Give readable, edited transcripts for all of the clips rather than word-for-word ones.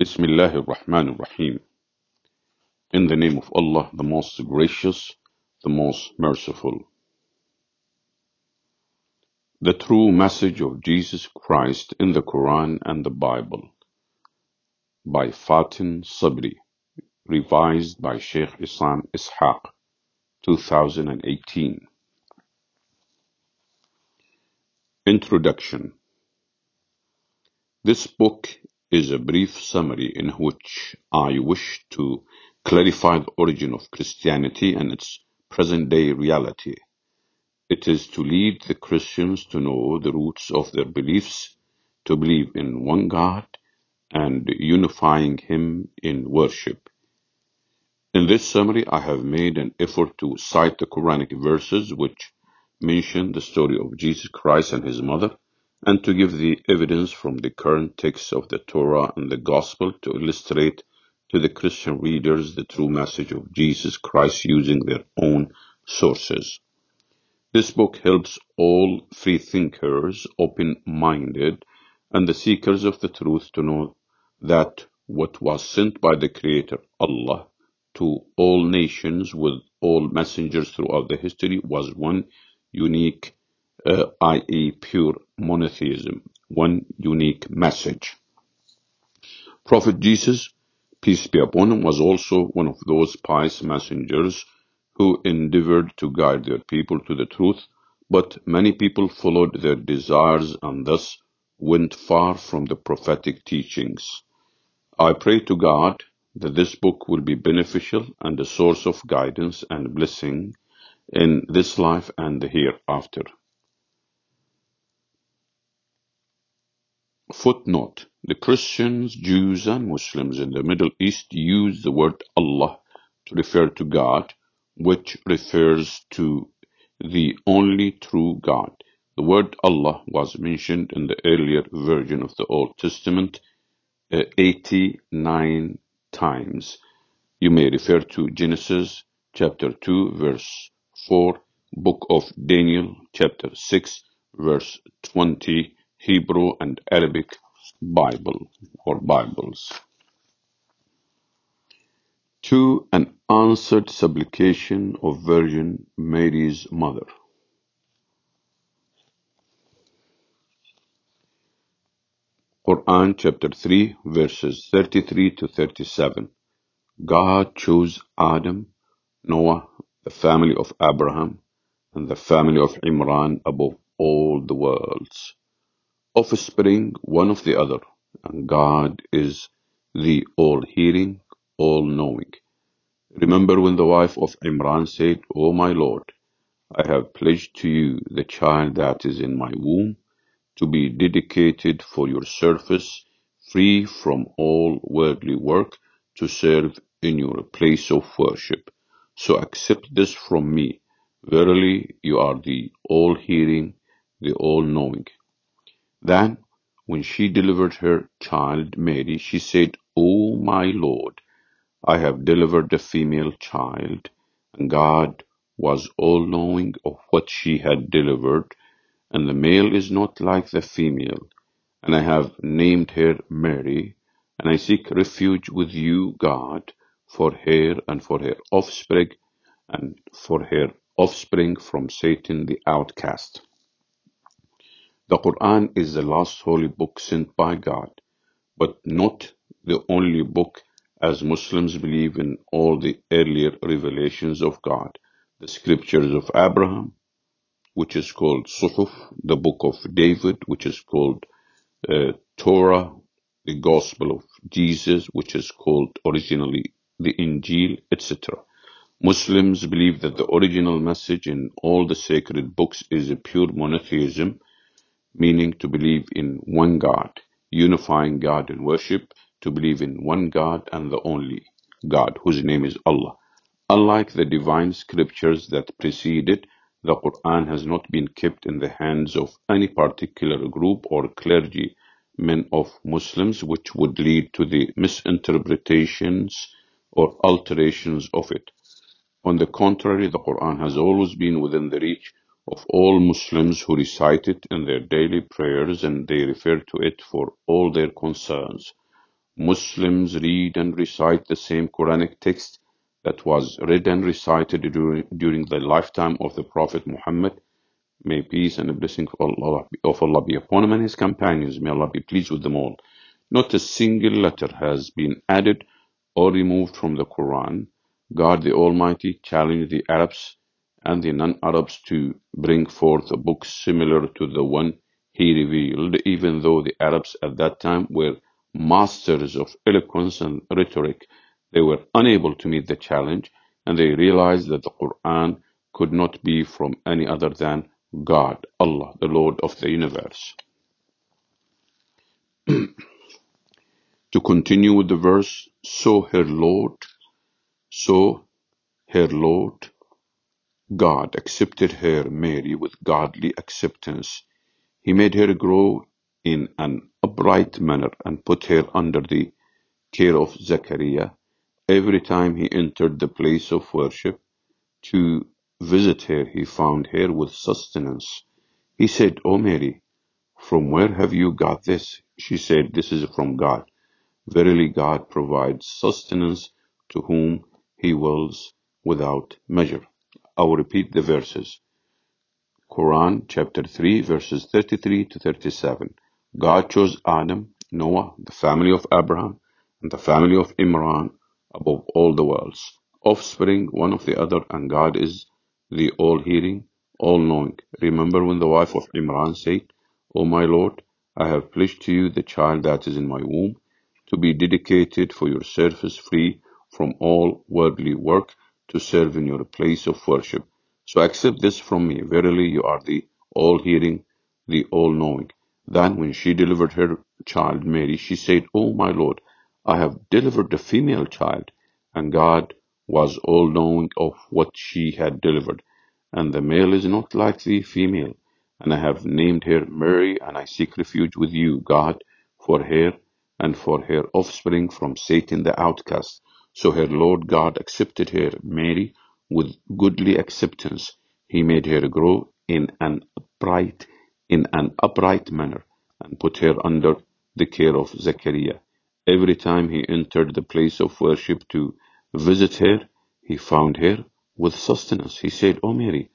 Bismillahir Rahmanir Rahim. In the name of Allah, the Most Gracious, the Most Merciful. The true message of Jesus Christ in the Quran and the Bible, by Fatin Sabri, revised by Sheikh Issam Ishaq, 2018. Introduction. This book is a brief summary in which I wish to clarify the origin of Christianity and its present-day reality. It is to lead the Christians to know the roots of their beliefs, to believe in one God, and unifying Him in worship. In this summary, I have made an effort to cite the Quranic verses which mention the story of Jesus Christ and His mother, and to give the evidence from the current texts of the Torah and the Gospel to illustrate to the Christian readers the true message of Jesus Christ using their own sources. This book helps all freethinkers, open-minded, and the seekers of the truth to know that what was sent by the Creator, Allah, to all nations with all messengers throughout the history was one unique i.e. pure monotheism, one unique message. Prophet Jesus, peace be upon him, was also one of those pious messengers who endeavored to guide their people to the truth, but many people followed their desires and thus went far from the prophetic teachings. I pray to God that this book will be beneficial and a source of guidance and blessing in this life and the hereafter. Footnote. The Christians, Jews, and Muslims in the Middle East use the word Allah to refer to God, which refers to the only true God. The word Allah was mentioned in the earlier version of the Old Testament 89 times. You may refer to Genesis chapter 2, verse 4, Book of Daniel chapter 6, verse 20, Hebrew and Arabic Bible or Bibles. 2. An answered supplication of Virgin Mary's mother. Quran chapter 3 verses 33 to 37. God chose Adam, Noah, the family of Abraham, and the family of Imran above all the worlds. Offspring one of the other, and God is the all-hearing, all-knowing. Remember when the wife of Imran said, O my Lord, I have pledged to you the child that is in my womb to be dedicated for your service, free from all worldly work, to serve in your place of worship. So accept this from me. Verily, you are the all-hearing, the all-knowing. Then, when she delivered her child, Mary, she said, O my Lord, I have delivered a female child. And God was all-knowing of what she had delivered, and the male is not like the female. And I have named her Mary, and I seek refuge with you, God, for her and for her offspring, and for her offspring from Satan the outcast. The Quran is the last holy book sent by God, but not the only book, as Muslims believe in all the earlier revelations of God. The scriptures of Abraham, which is called Suhuf, the book of David, which is called Torah, the gospel of Jesus, which is called originally the Injil, etc. Muslims believe that the original message in all the sacred books is a pure monotheism, meaning to believe in one God, unifying God in worship, to believe in one God and the only God, whose name is Allah. Unlike the divine scriptures that precede it, the Quran has not been kept in the hands of any particular group or clergymen of Muslims, which would lead to the misinterpretations or alterations of it. On the contrary, the Quran has always been within the reach of all Muslims who recite it in their daily prayers, and they refer to it for all their concerns. Muslims read and recite the same Quranic text that was read and recited during the lifetime of the Prophet Muhammad. May peace and a blessing of Allah be upon him and his companions. May Allah be pleased with them all. Not a single letter has been added or removed from the Quran. God the Almighty challenged the Arabs and the non-Arabs to bring forth a book similar to the one he revealed, even though the Arabs at that time were masters of eloquence and rhetoric. They were unable to meet the challenge, and they realized that the Quran could not be from any other than God, Allah, the Lord of the universe. To continue with the verse, so her Lord, God accepted her, Mary, with godly acceptance. He made her grow in an upright manner and put her under the care of Zechariah every time he entered the place of worship. To visit her, he found her with sustenance. He said, "O Mary, from where have you got this?" She said, "This is from God. Verily, God provides sustenance to whom he wills without measure." I will repeat the verses. Quran chapter 3 verses 33 to 37. God chose Adam, Noah, the family of Abraham, and the family of Imran above all the worlds. Offspring, one of the other, and God is the all-hearing, all-knowing. Remember when the wife of Imran said, "O my Lord, I have pledged to you the child that is in my womb to be dedicated for your service, free from all worldly work, to serve in your place of worship. So accept this from me. Verily, you are the all-hearing, the all-knowing." Then when she delivered her child, Mary, she said, "O my Lord, I have delivered a female child." And God was all-knowing of what she had delivered. "And the male is not like the female. And I have named her Mary, and I seek refuge with you, God, for her and for her offspring from Satan the outcast." So her Lord God accepted her, Mary, with goodly acceptance. He made her grow in an upright manner and put her under the care of Zechariah. Every time he entered the place of worship to visit her, he found her with sustenance. He said, "O Mary,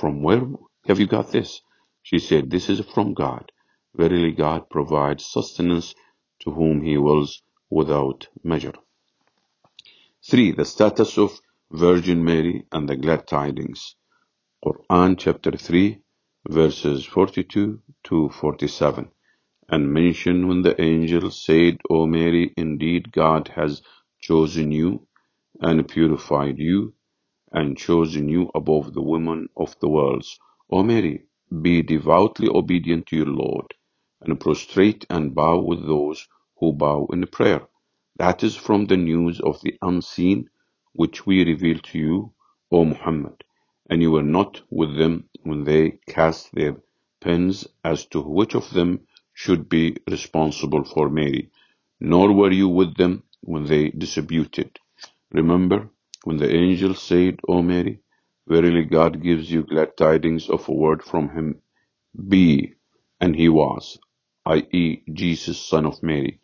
from where have you got this?" She said, "This is from God. Verily, God provides sustenance to whom he wills without measure." 3. The status of Virgin Mary and the glad tidings. Quran chapter 3 verses 42 to 47. And mention when the angel said, "O Mary, indeed God has chosen you and purified you and chosen you above the women of the worlds. O Mary, be devoutly obedient to your Lord and prostrate and bow with those who bow in prayer. That is from the news of the unseen, which we reveal to you, O Muhammad. And you were not with them when they cast their pens as to which of them should be responsible for Mary, nor were you with them when they disputed. Remember when the angel said, O Mary, verily God gives you glad tidings of a word from him. Be, and he was, i.e. Jesus, son of Mary.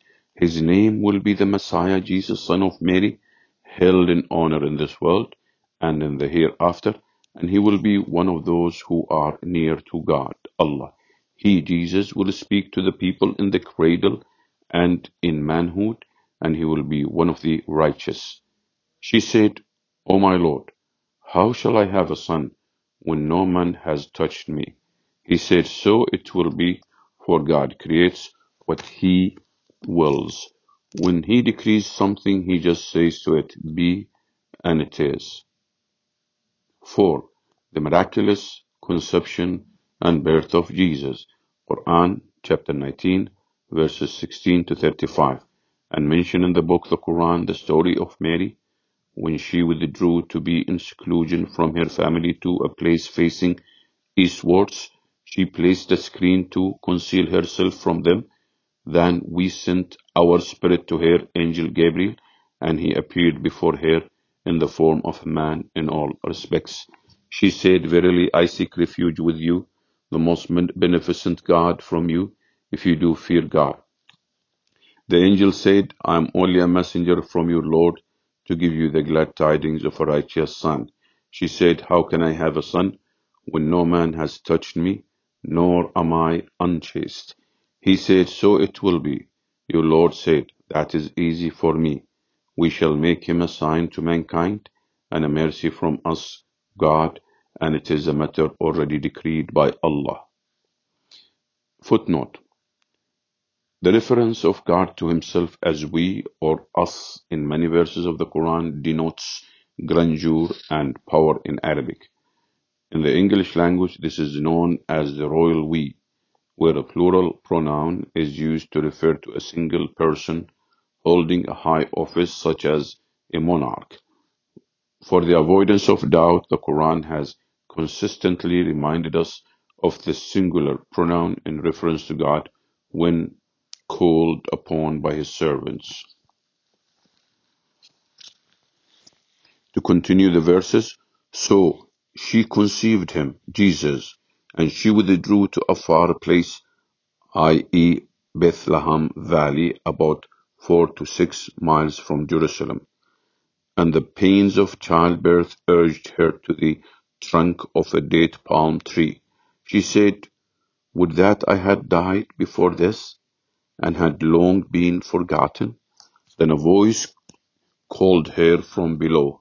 His name will be the Messiah, Jesus, son of Mary, held in honor in this world and in the hereafter, and he will be one of those who are near to God, Allah. He, Jesus, will speak to the people in the cradle and in manhood, and he will be one of the righteous." She said, "O my Lord, how shall I have a son when no man has touched me?" He said, "So it will be, for God creates what he wills. When he decrees something, he just says to it, 'Be,' and it is." 4. The miraculous conception and birth of Jesus. Quran chapter 19 verses 16 to 35. And mentioned in the book the Quran the story of Mary when she withdrew to be in seclusion from her family to a place facing eastwards. She placed a screen to conceal herself from them. Then we sent our spirit to her, Angel Gabriel, and he appeared before her in the form of man in all respects. She said, "Verily, I seek refuge with you, the most beneficent God, from you, if you do fear God." The angel said, I am only a messenger from your Lord to give you the glad tidings of a righteous son. She said, How can I have a son when no man has touched me, nor am I unchaste? He said, So it will be. Your Lord said, That is easy for me. We shall make him a sign to mankind and a mercy from us, God, and it is a matter already decreed by Allah. Footnote. The reference of God to himself as we or us in many verses of the Quran denotes grandeur and power in Arabic. In the English language, this is known as the royal we, where a plural pronoun is used to refer to a single person holding a high office such as a monarch. For the avoidance of doubt, the Quran has consistently reminded us of the singular pronoun in reference to God when called upon by his servants. To continue the verses, so she conceived him, Jesus, and she withdrew to a far place, i.e. Bethlehem Valley, about 4 to 6 miles from Jerusalem. And the pains of childbirth urged her to the trunk of a date palm tree. She said, Would that I had died before this, and had long been forgotten. Then a voice called her from below,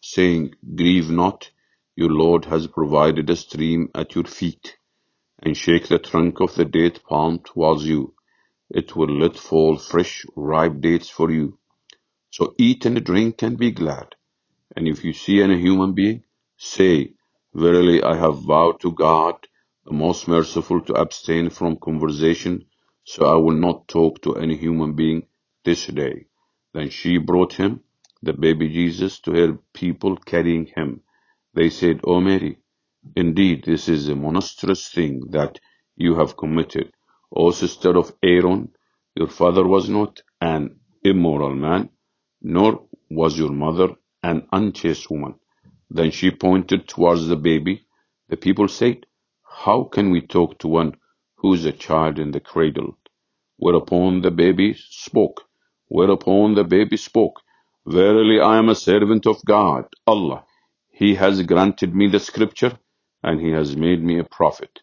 saying, Grieve not, your Lord has provided a stream at your feet, and shake the trunk of the date palm towards you. It will let fall fresh, ripe dates for you. So eat and drink and be glad. And if you see any human being, say, Verily I have vowed to God, the most merciful, to abstain from conversation, so I will not talk to any human being this day. Then she brought him, the baby Jesus, to her people carrying him. They said, O Mary, indeed this is a monstrous thing that you have committed. O sister of Aaron, your father was not an immoral man, nor was your mother an unchaste woman. Then she pointed towards the baby. The people said, How can we talk to one who is a child in the cradle? Whereupon the baby spoke, Verily I am a servant of God, Allah. He has granted me the scripture, and he has made me a prophet,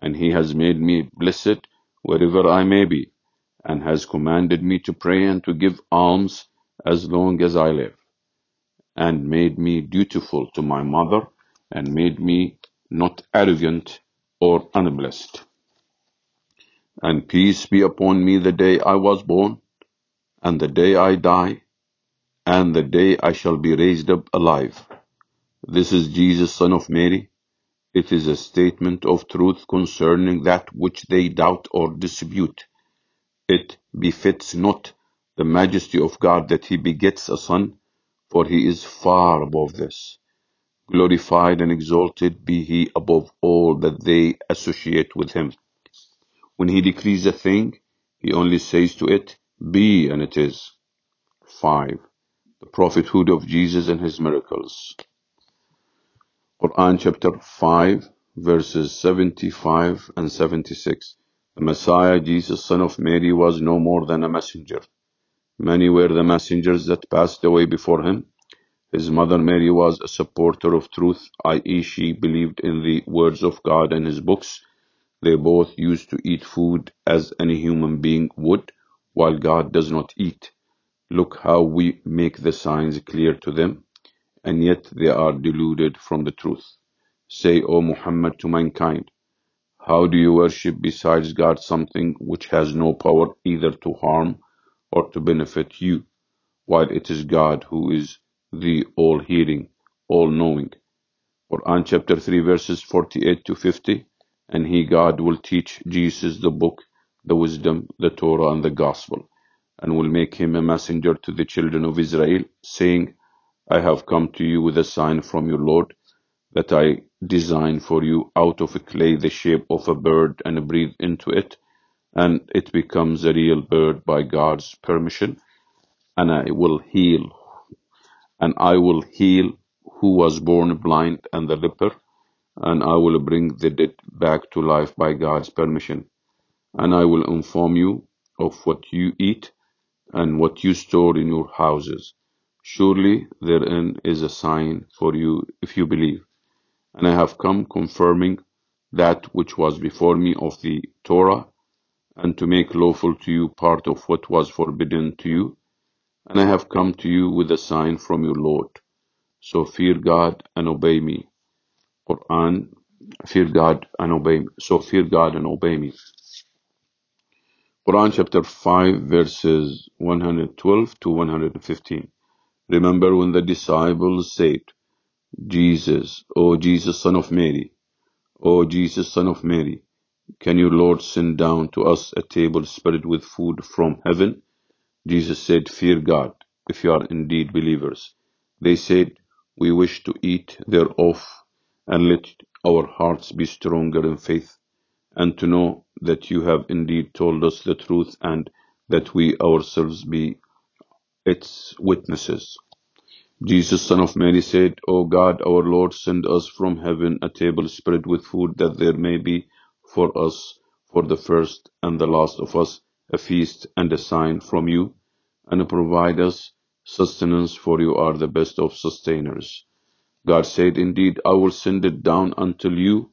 and he has made me blessed wherever I may be, and has commanded me to pray and to give alms as long as I live, and made me dutiful to my mother, and made me not arrogant or unblessed. And peace be upon me the day I was born, and the day I die, and the day I shall be raised up alive. This is Jesus, son of Mary. It is a statement of truth concerning that which they doubt or dispute. It befits not the majesty of God that he begets a son, for he is far above this. Glorified and exalted be he above all that they associate with him. When he decrees a thing, he only says to it, Be, and it is. 5. The prophethood of Jesus and his miracles. Quran chapter 5, verses 75 and 76. The Messiah, Jesus, son of Mary, was no more than a messenger. Many were the messengers that passed away before him. His mother Mary was a supporter of truth, i.e. she believed in the words of God and his books. They both used to eat food as any human being would, while God does not eat. Look how we make the signs clear to them, and yet they are deluded from the truth. Say, O Muhammad, to mankind, How do you worship besides God something which has no power either to harm or to benefit you, while it is God who is the all-hearing, all-knowing? Quran chapter 3 verses 48 to 50, And he, God, will teach Jesus the book, the wisdom, the Torah, and the gospel, and will make him a messenger to the children of Israel, saying, I have come to you with a sign from your Lord that I designed for you out of clay the shape of a bird and breathe into it, and it becomes a real bird by God's permission, and I will heal who was born blind and the leper, and I will bring the dead back to life by God's permission, and I will inform you of what you eat and what you store in your houses. Surely therein is a sign for you if you believe. And I have come confirming that which was before me of the Torah, and to make lawful to you part of what was forbidden to you. And I have come to you with a sign from your Lord. So fear God and obey me. Quran, fear God and obey me. So fear God and obey me. Quran chapter 5 verses 112 to 115. Remember when the disciples said, Jesus, O Jesus, son of Mary, O Jesus, son of Mary, can your Lord send down to us a table spread with food from heaven? Jesus said, fear God, if you are indeed believers. They said, we wish to eat thereof, and let our hearts be stronger in faith, and to know that you have indeed told us the truth, and that we ourselves be its witnesses. Jesus, son of Mary, said, O God, our Lord, send us from heaven a table spread with food, that there may be for us, for the first and the last of us, a feast and a sign from you, and provide us sustenance, for you are the best of sustainers. God said, indeed, I will send it down until you.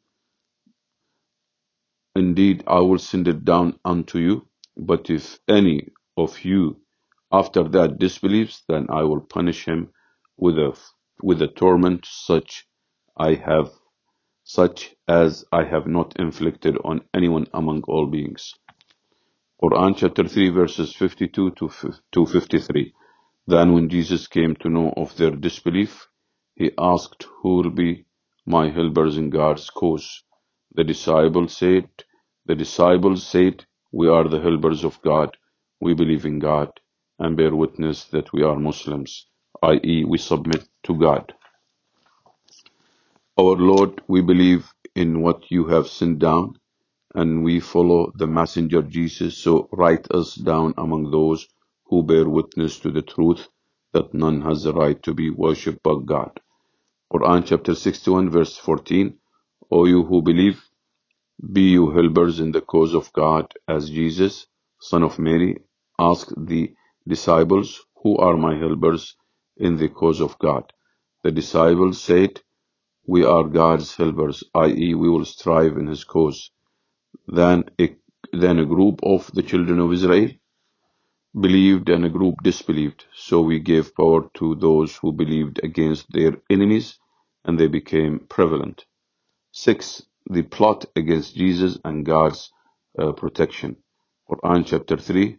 Indeed, I will send it down unto you. But if any of you after that disbelieves, then I will punish him with a torment such as I have not inflicted on anyone among all beings. Quran chapter 3 verses 52 to 53. Then when Jesus came to know of their disbelief, he asked, who will be my helpers in God's cause? The disciples said, we are the helpers of God. We believe in God and bear witness that we are Muslims, i.e. we submit to God. Our Lord, we believe in what you have sent down, and we follow the messenger Jesus, so write us down among those who bear witness to the truth, that none has a right to be worshipped but God. Quran chapter 61 verse 14. O you who believe, be you helpers in the cause of God, as Jesus, son of Mary, asked the disciples, who are my helpers in the cause of God? The disciples said, we are God's helpers, i.e. we will strive in his cause. Then a group of the children of Israel believed and a group disbelieved. So we gave power to those who believed against their enemies, and they became prevalent. 6. The plot against Jesus and God's protection. Quran chapter 3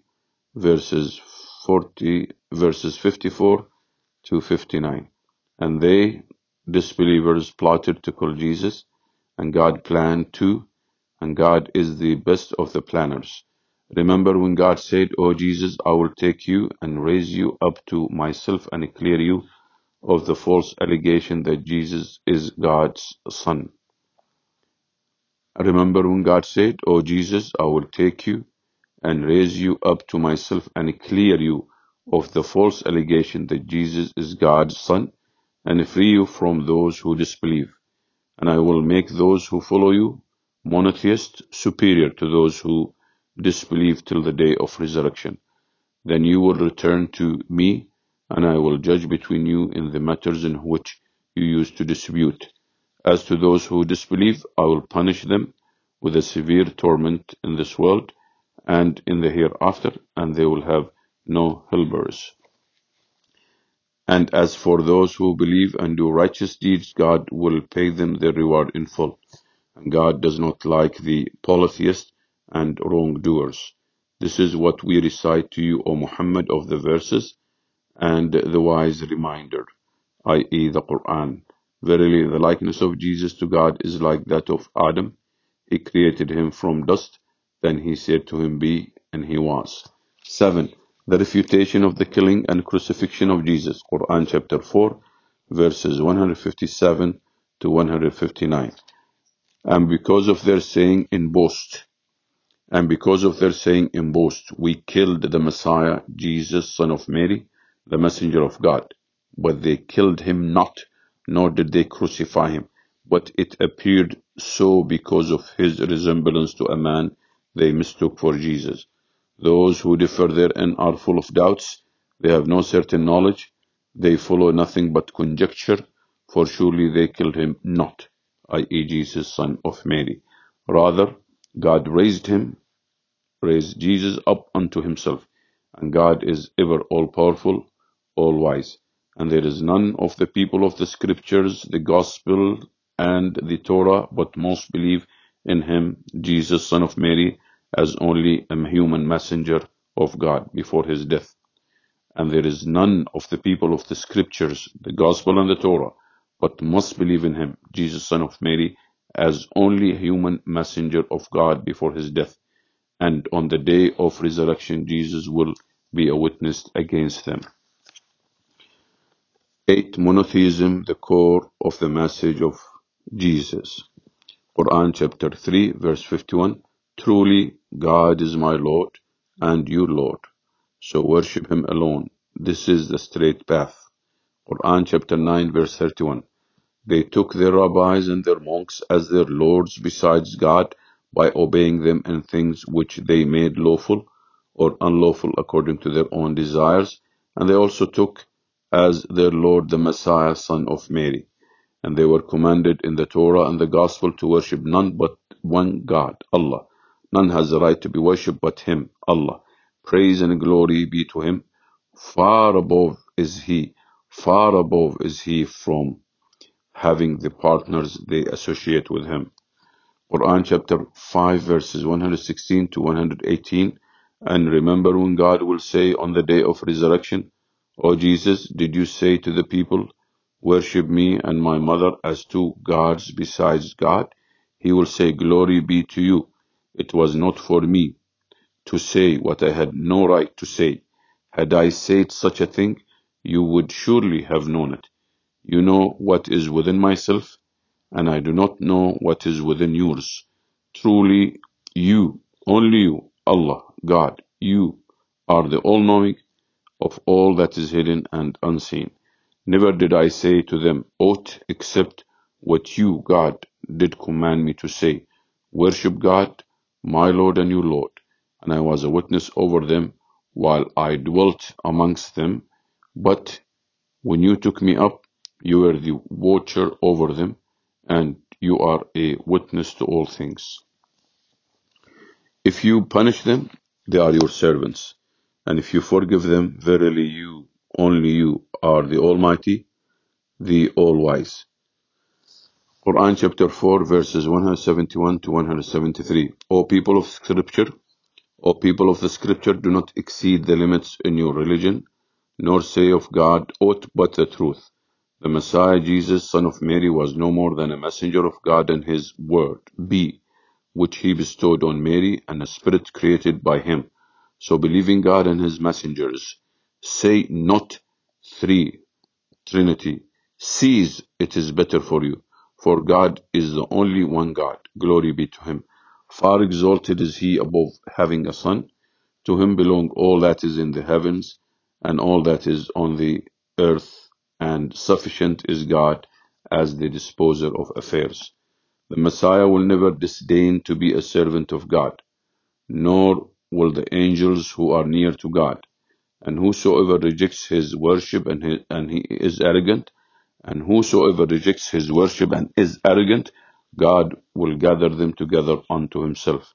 verses 54 to 59. And they, disbelievers, plotted to kill Jesus, and God planned to, and God is the best of the planners. Remember when God said, O Jesus, I will take you and raise you up to myself and clear you of the false allegation that Jesus is God's son. Remember when God said, O Jesus, I will take you and raise you up to myself and clear you of the false allegation that Jesus is God's son, and free you from those who disbelieve. And I will make those who follow you monotheists superior to those who disbelieve till the day of resurrection. Then you will return to me, and I will judge between you in the matters in which you used to dispute. As to those who disbelieve, I will punish them with a severe torment in this world and in the hereafter, and they will have no helpers. And as for those who believe and do righteous deeds, God will pay them their reward in full. And God does not like the polytheists and wrongdoers. This is what we recite to you, O Muhammad, of the verses and the wise reminder, i.e. the Quran. Verily, the likeness of Jesus to God is like that of Adam. He created him from dust, then he said to him, be, and he was. 7. The refutation of the killing and crucifixion of Jesus. Quran chapter 4, verses 157 to 159. And because of their saying in boast, we killed the Messiah, Jesus, son of Mary, the messenger of God. But they killed him not, nor did they crucify him. But it appeared so because of his resemblance to a man they mistook for Jesus. Those who differ therein are full of doubts, they have no certain knowledge, they follow nothing but conjecture, for surely they killed him not, i.e. Jesus, son of Mary. Rather, God raised Jesus up unto himself, and God is ever all-powerful, all-wise. And there is none of the people of the Scriptures, the Gospel, and the Torah, but most believe in him, Jesus, son of Mary, as only a human messenger of God before his death. And there is none of the people of the Scriptures, the Gospel and the Torah, but must believe in him, Jesus, son of Mary, as only a human messenger of God before his death. And on the day of resurrection, Jesus will be a witness against them. 8. Monotheism, the core of the message of Jesus. Quran chapter 3, verse 51. Truly, God is my Lord and your Lord, so worship him alone. This is the straight path. Quran chapter 9, verse 31. They took their rabbis and their monks as their lords besides God by obeying them in things which they made lawful or unlawful according to their own desires. And they also took as their Lord the Messiah, son of Mary. And they were commanded in the Torah and the Gospel to worship none but one God, Allah. None has the right to be worshipped but him, Allah. Praise and glory be to him. Far above is he from having the partners they associate with him. Quran chapter 5 verses 116 to 118. And remember when God will say on the day of resurrection, O Jesus, did you say to the people, worship me and my mother as two gods besides God? He will say, glory be to you. It was not for me to say what I had no right to say. Had I said such a thing, you would surely have known it. You know what is within myself, and I do not know what is within yours. Truly, you, only you, Allah, God, you are the all-knowing of all that is hidden and unseen. Never did I say to them aught except what you, God, did command me to say. Worship God, my Lord and your Lord. And I was a witness over them while I dwelt amongst them. But when you took me up, you were the watcher over them, and you are a witness to all things. If you punish them, they are your servants. And if you forgive them, verily you, only you, are the Almighty, the All-Wise. Quran chapter 4 verses 171 to 173. O people of the Scripture, do not exceed the limits in your religion, nor say of God aught but the truth. The Messiah Jesus, son of Mary, was no more than a messenger of God and his word, be, which he bestowed on Mary, and a spirit created by him. So believe in God and his messengers. Say not three, Trinity. Cease, it is better for you. For God is the only one God. Glory be to him. Far exalted is he above having a son. To him belong all that is in the heavens and all that is on the earth, and sufficient is God as the disposer of affairs. The Messiah will never disdain to be a servant of God, nor will the angels who are near to God. And whosoever rejects his worship and he is arrogant, and whosoever rejects his worship and is arrogant, God will gather them together unto himself.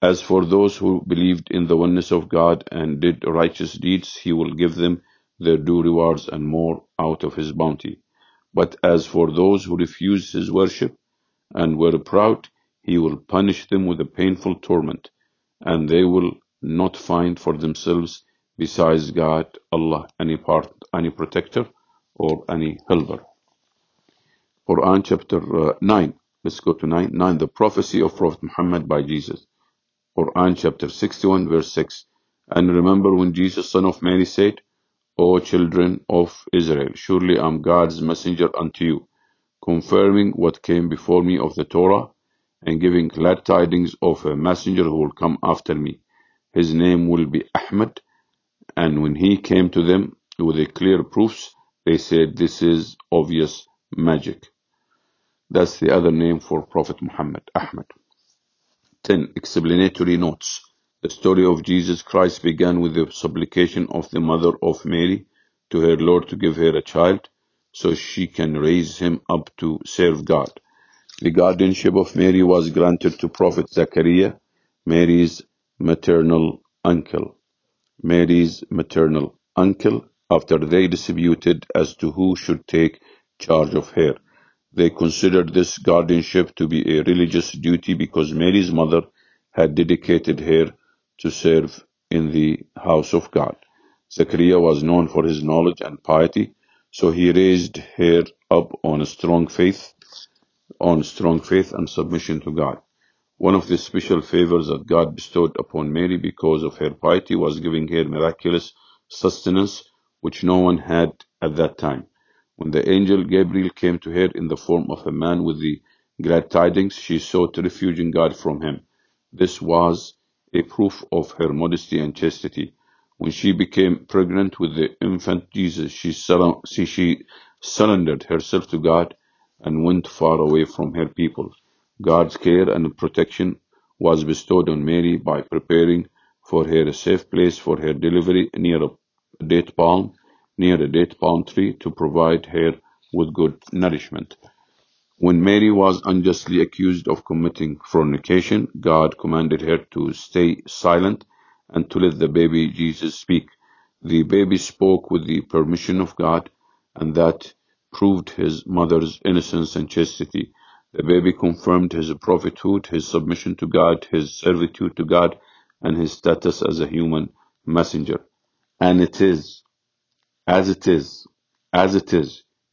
As for those who believed in the oneness of God and did righteous deeds, he will give them their due rewards and more out of his bounty. But as for those who refused his worship and were proud, he will punish them with a painful torment, and they will not find for themselves besides God, Allah, any protector or any helper. Quran chapter 9. Let's go to 9. 9. The prophecy of Prophet Muhammad by Jesus. Quran chapter 61 verse 6. And remember when Jesus, son of Mary, said, O children of Israel, surely I am God's messenger unto you, confirming what came before me of the Torah, and giving glad tidings of a messenger who will come after me. His name will be Ahmed. And when he came to them with the clear proofs, they said, this is obvious magic. That's the other name for Prophet Muhammad, Ahmed. 10. Explanatory notes. The story of Jesus Christ began with the supplication of the mother of Mary to her Lord to give her a child so she can raise him up to serve God. The guardianship of Mary was granted to Prophet Zechariah, Mary's maternal uncle. After they disputed as to who should take charge of her. They considered this guardianship to be a religious duty because Mary's mother had dedicated her to serve in the house of God. Zechariah was known for his knowledge and piety, so he raised her up on strong faith and submission to God. One of the special favors that God bestowed upon Mary because of her piety was giving her miraculous sustenance, which no one had at that time. When the angel Gabriel came to her in the form of a man with the glad tidings, she sought refuge in God from him. This was a proof of her modesty and chastity. When she became pregnant with the infant Jesus, she surrendered herself to God and went far away from her people. God's care and protection was bestowed on Mary by preparing for her a safe place for her delivery near a date palm tree to provide her with good nourishment. When Mary was unjustly accused of committing fornication, God commanded her to stay silent and to let the baby Jesus speak. The baby spoke with the permission of God, and that proved his mother's innocence and chastity. The baby confirmed his prophethood, his submission to God, his servitude to God, and his status as a human messenger. As it is,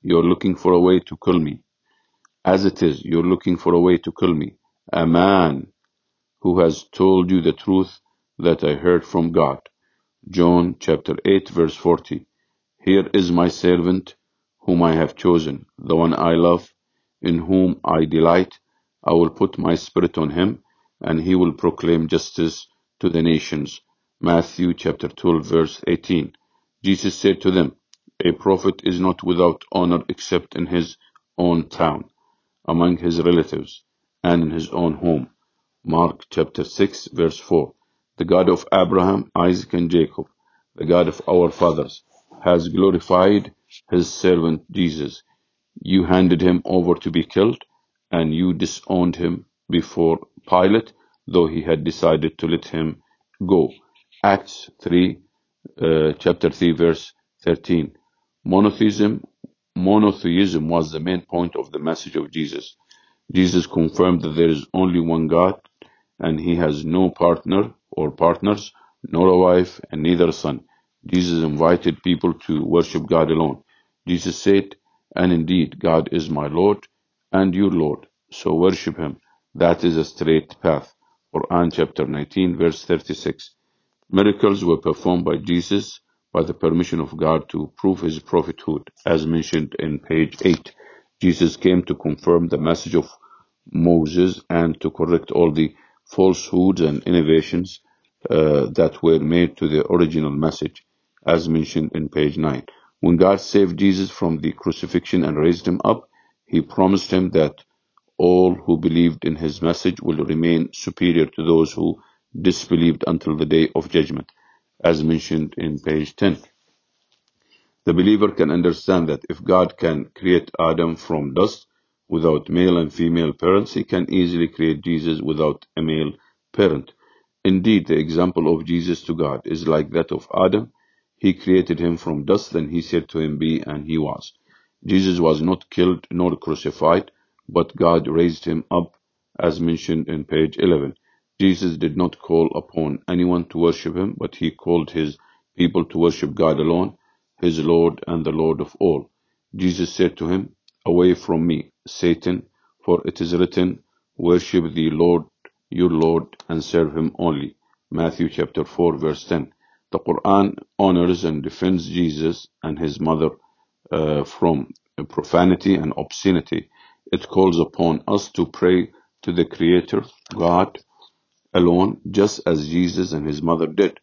you're looking for a way to kill me. A man who has told you the truth that I heard from God. John chapter 8 verse 40. Here is my servant whom I have chosen, the one I love, in whom I delight. I will put my spirit on him, and he will proclaim justice to the nations. Matthew chapter 12 verse 18. Jesus said to them, a prophet is not without honor except in his own town, among his relatives, and in his own home. Mark chapter 6 verse 4. The God of Abraham, Isaac, and Jacob, the God of our fathers, has glorified his servant Jesus. You handed him over to be killed, and you disowned him before Pilate, though he had decided to let him go. Acts 3, chapter 3 verse 13. Monotheism was the main point of the message of Jesus. Jesus confirmed that there is only one God, and he has no partner or partners, nor a wife, and neither a son. Jesus invited people to worship God alone. Jesus said, and indeed, God is my Lord and your Lord, so worship him. That is a straight path. Quran chapter 19, verse 36. Miracles were performed by Jesus by the permission of God to prove his prophethood, as mentioned in page 8. Jesus came to confirm the message of Moses and to correct all the falsehoods and innovations that were made to the original message, as mentioned in page 9. When God saved Jesus from the crucifixion and raised him up, he promised him that all who believed in his message will remain superior to those who disbelieved until the day of judgment, as mentioned in page 10. The believer can understand that if God can create Adam from dust without male and female parents, he can easily create Jesus without a male parent. Indeed, the example of Jesus to God is like that of Adam. He created him from dust, then he said to him, be, and he was. Jesus was not killed nor crucified, but God raised him up, as mentioned in page 11. Jesus did not call upon anyone to worship him, but he called his people to worship God alone, his Lord and the Lord of all. Jesus said to him, away from me, Satan, for it is written, worship the Lord, your Lord, and serve him only. Matthew chapter 4, verse 10. The Quran honors and defends Jesus and his mother from profanity and obscenity. It calls upon us to pray to the Creator, God, alone, just as Jesus and his mother did.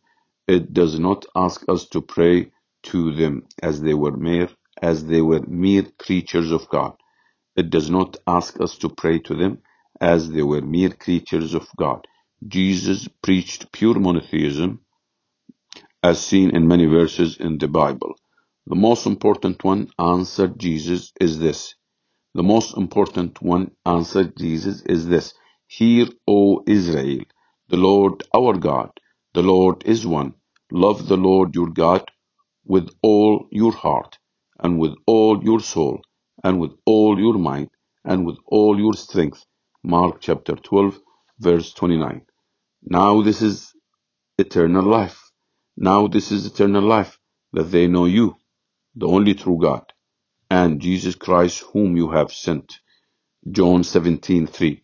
It does not ask us to pray to them as they were mere creatures of God. It does not ask us to pray to them as they were mere creatures of God. Jesus preached pure monotheism, as seen in many verses in the Bible. The most important one, answered Jesus, is this. The most important one, answered Jesus, is this. Hear, O Israel, the Lord our God, the Lord is one. Love the Lord your God with all your heart, and with all your soul, and with all your mind, and with all your strength. Mark chapter 12, verse 29. Now this is eternal life. Now this is eternal life, that they know you, the only true God, and Jesus Christ whom you have sent. John 17:3.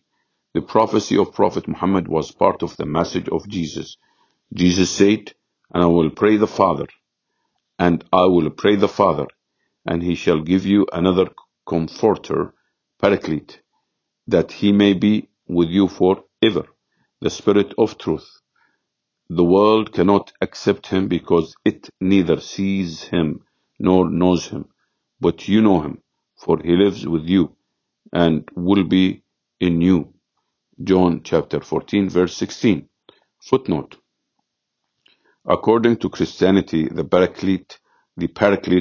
The prophecy of Prophet Muhammad was part of the message of Jesus. Jesus said, and I will pray the Father, and he shall give you another comforter, paraclete, that he may be with you forever, the Spirit of truth. The world cannot accept him because it neither sees him nor knows him. But you know him, for he lives with you and will be in you. John chapter 14, verse 16. Footnote. According to Christianity, the paraclete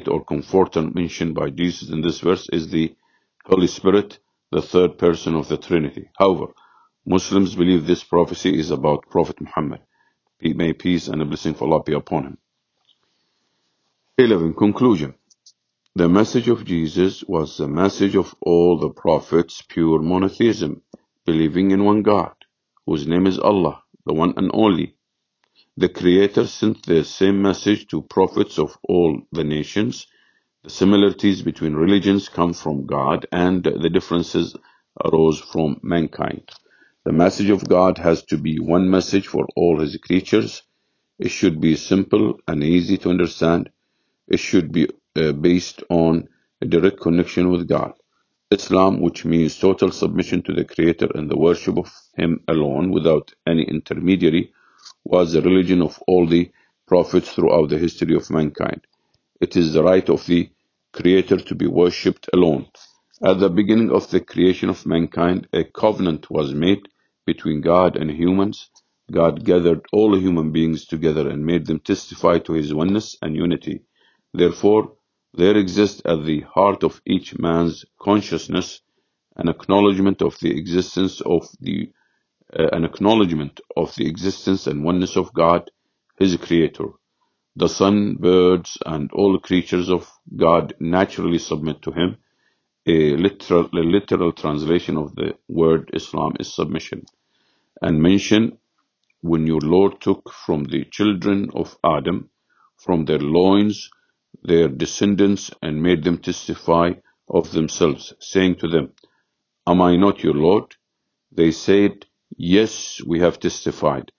or comforter mentioned by Jesus in this verse is the Holy Spirit, the third person of the Trinity. However, Muslims believe this prophecy is about Prophet Muhammad. May peace and a blessing of Allah be upon him. 11. Conclusion. The message of Jesus was the message of all the prophets, pure monotheism, believing in one God, whose name is Allah, the one and only. The Creator sent the same message to prophets of all the nations. The similarities between religions come from God, and the differences arose from mankind. The message of God has to be one message for all his creatures. It should be simple and easy to understand. It should be based on a direct connection with God. Islam, which means total submission to the Creator and the worship of Him alone without any intermediary, was the religion of all the prophets throughout the history of mankind. It is the right of the Creator to be worshipped alone. At the beginning of the creation of mankind, a covenant was made between God and humans. God gathered all human beings together and made them testify to His oneness and unity. Therefore, there exists at the heart of each man's consciousness an acknowledgement of the existence and oneness of God, His Creator. The sun, birds, and all creatures of God naturally submit to Him. A literal translation of the word Islam is submission. And mention, when your Lord took from the children of Adam, from their loins, their descendants, and made them testify of themselves, saying to them, Am I not your Lord? They said, Yes, we have testified.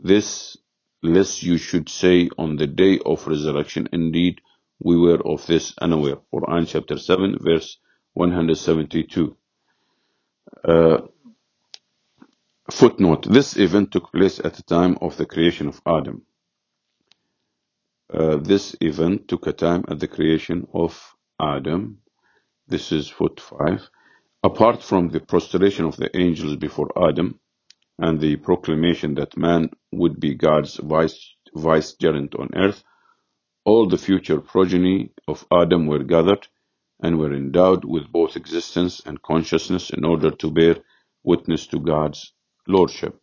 This, lest you should say on the day of resurrection, Indeed, we were of this unaware. Quran chapter 7, verse 172. Footnote. This event took place at the time of the creation of Adam. This is foot 5. Apart from the prostration of the angels before Adam and the proclamation that man would be God's vicegerent on earth, all the future progeny of Adam were gathered and were endowed with both existence and consciousness in order to bear witness to God's lordship.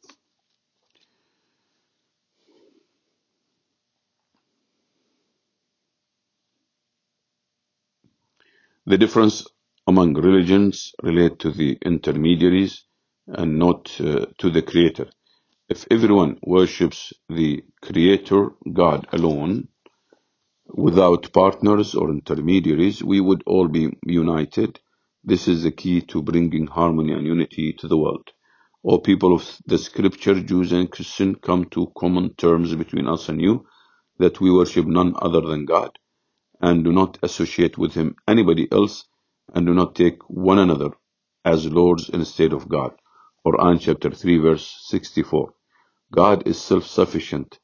The difference among religions relate to the intermediaries and not to the Creator. If everyone worships the Creator, God alone, without partners or intermediaries, we would all be united. This is the key to bringing harmony and unity to the world. O people of the Scripture, Jews and Christians, come to common terms between us and you, that we worship none other than God, and do not associate with him anybody else, and do not take one another as lords instead of God. Quran chapter 3, verse 64. God is self-sufficient.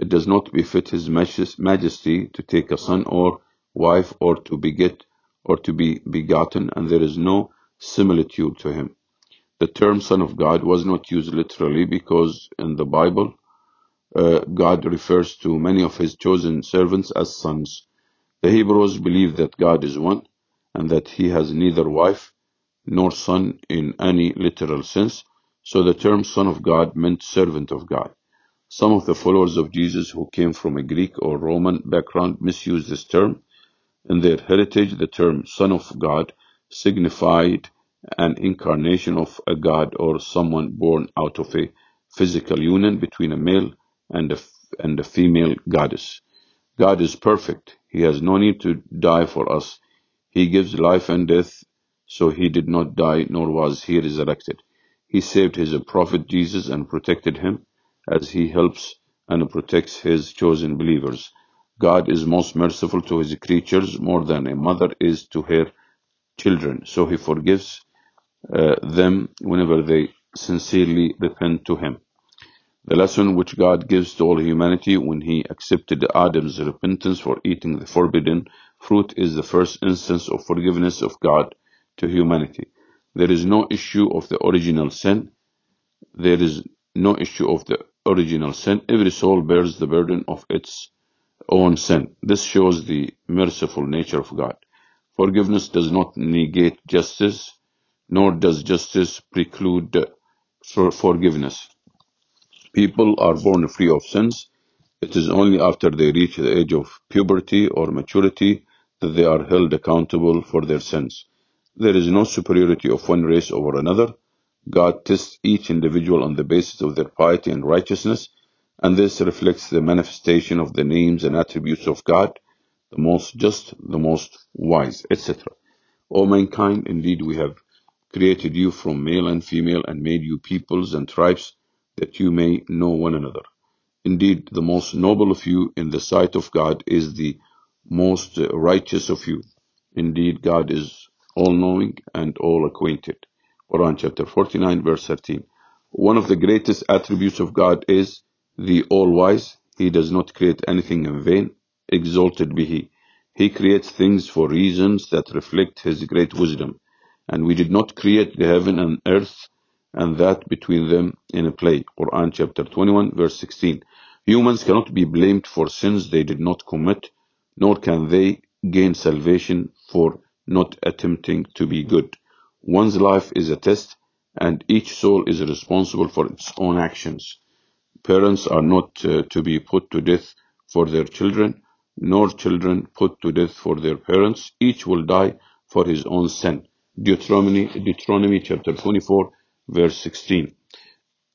It does not befit His Majesty to take a son or wife or to beget or to be begotten, and there is no similitude to Him. the term Son of God was not used literally, because in the Bible, God refers to many of his chosen servants as sons. The Hebrews believe that God is one, and that he has neither wife nor son in any literal sense, so the term Son of God meant servant of God. Some of the followers of Jesus who came from a Greek or Roman background misused this term. In their heritage, the term Son of God signified an incarnation of a god or someone born out of a physical union between a male and a female goddess. God is perfect. He has no need to die for us. He gives life and death, so he did not die, nor was he resurrected. He saved his prophet Jesus and protected him as he helps and protects his chosen believers. God is most merciful to his creatures, more than a mother is to her children, so he forgives them whenever they sincerely repent to him. The lesson which God gives to all humanity when he accepted Adam's repentance for eating the forbidden fruit is the first instance of forgiveness of God to humanity. There is no issue of the original sin. Every soul bears the burden of its own sin. This shows the merciful nature of God. Forgiveness does not negate justice, nor does justice preclude forgiveness. People are born free of sins. It is only after they reach the age of puberty or maturity that they are held accountable for their sins. There is no superiority of one race over another. God tests each individual on the basis of their piety and righteousness, and this reflects the manifestation of the names and attributes of God, the most just, the most wise, etc. O mankind, indeed we have created you from male and female and made you peoples and tribes that you may know one another. Indeed, the most noble of you in the sight of God is the most righteous of you. Indeed, God is all-knowing and all-acquainted. Quran chapter 49, verse 13. One of the greatest attributes of God is the all-wise. He does not create anything in vain. Exalted be He. He creates things for reasons that reflect His great wisdom. And we did not create the heaven and earth and that between them in a play. Quran chapter 21 verse 16. Humans cannot be blamed for sins they did not commit, nor can they gain salvation for not attempting to be good. One's life is a test, and each soul is responsible for its own actions. Parents are not to be put to death for their children, nor children put to death for their parents. Each will die for his own sin. Deuteronomy chapter 24 verse 16.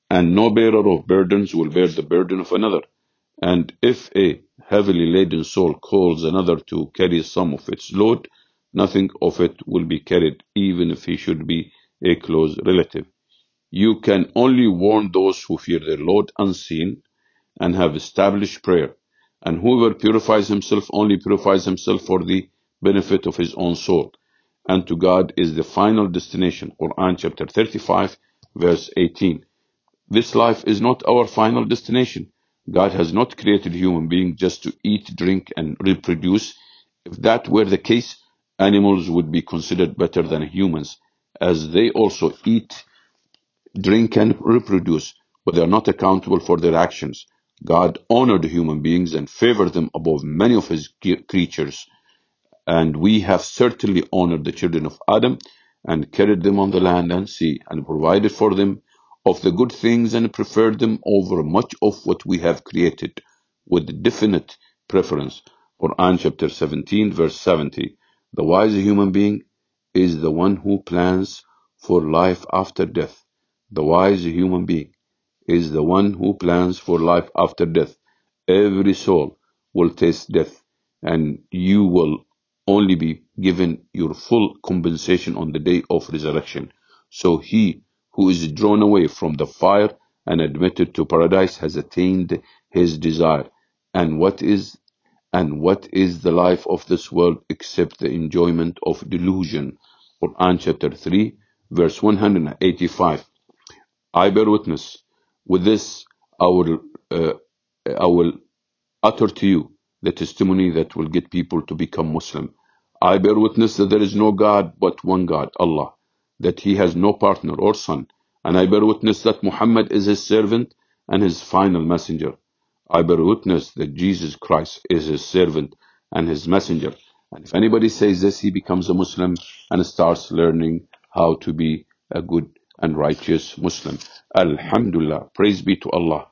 And no bearer of burdens will bear the burden of another. And if a heavily laden soul calls another to carry some of its load, nothing of it will be carried, even if he should be a close relative. You can only warn those who fear their Lord unseen and have established prayer. And whoever purifies himself only purifies himself for the benefit of his own soul. And to God is the final destination. Quran chapter 35, verse 18. This life is not our final destination. God has not created human beings just to eat, drink, and reproduce. If that were the case, animals would be considered better than humans, as they also eat, drink, and reproduce, but they are not accountable for their actions. God honored human beings and favored them above many of his creatures. And we have certainly honored the children of Adam and carried them on the land and sea and provided for them of the good things and preferred them over much of what we have created with definite preference. Quran chapter 17 verse 70. The wise human being is the one who plans for life after death. The wise human being is the one who plans for life after death. Every soul will taste death, and you will only be given your full compensation on the day of resurrection. So he who is drawn away from the fire and admitted to paradise has attained his desire. And what is the life of this world except the enjoyment of delusion? Quran chapter 3 verse 185. I bear witness with this, I will utter to you the testimony that will get people to become Muslim. I bear witness that there is no God but one God, Allah, that He has no partner or son, And I bear witness that Muhammad is his servant and his final messenger. I bear witness that Jesus Christ is his servant and his messenger. And if anybody says this, he becomes a Muslim and starts learning how to be a good and righteous Muslim. Alhamdulillah. Praise be to Allah.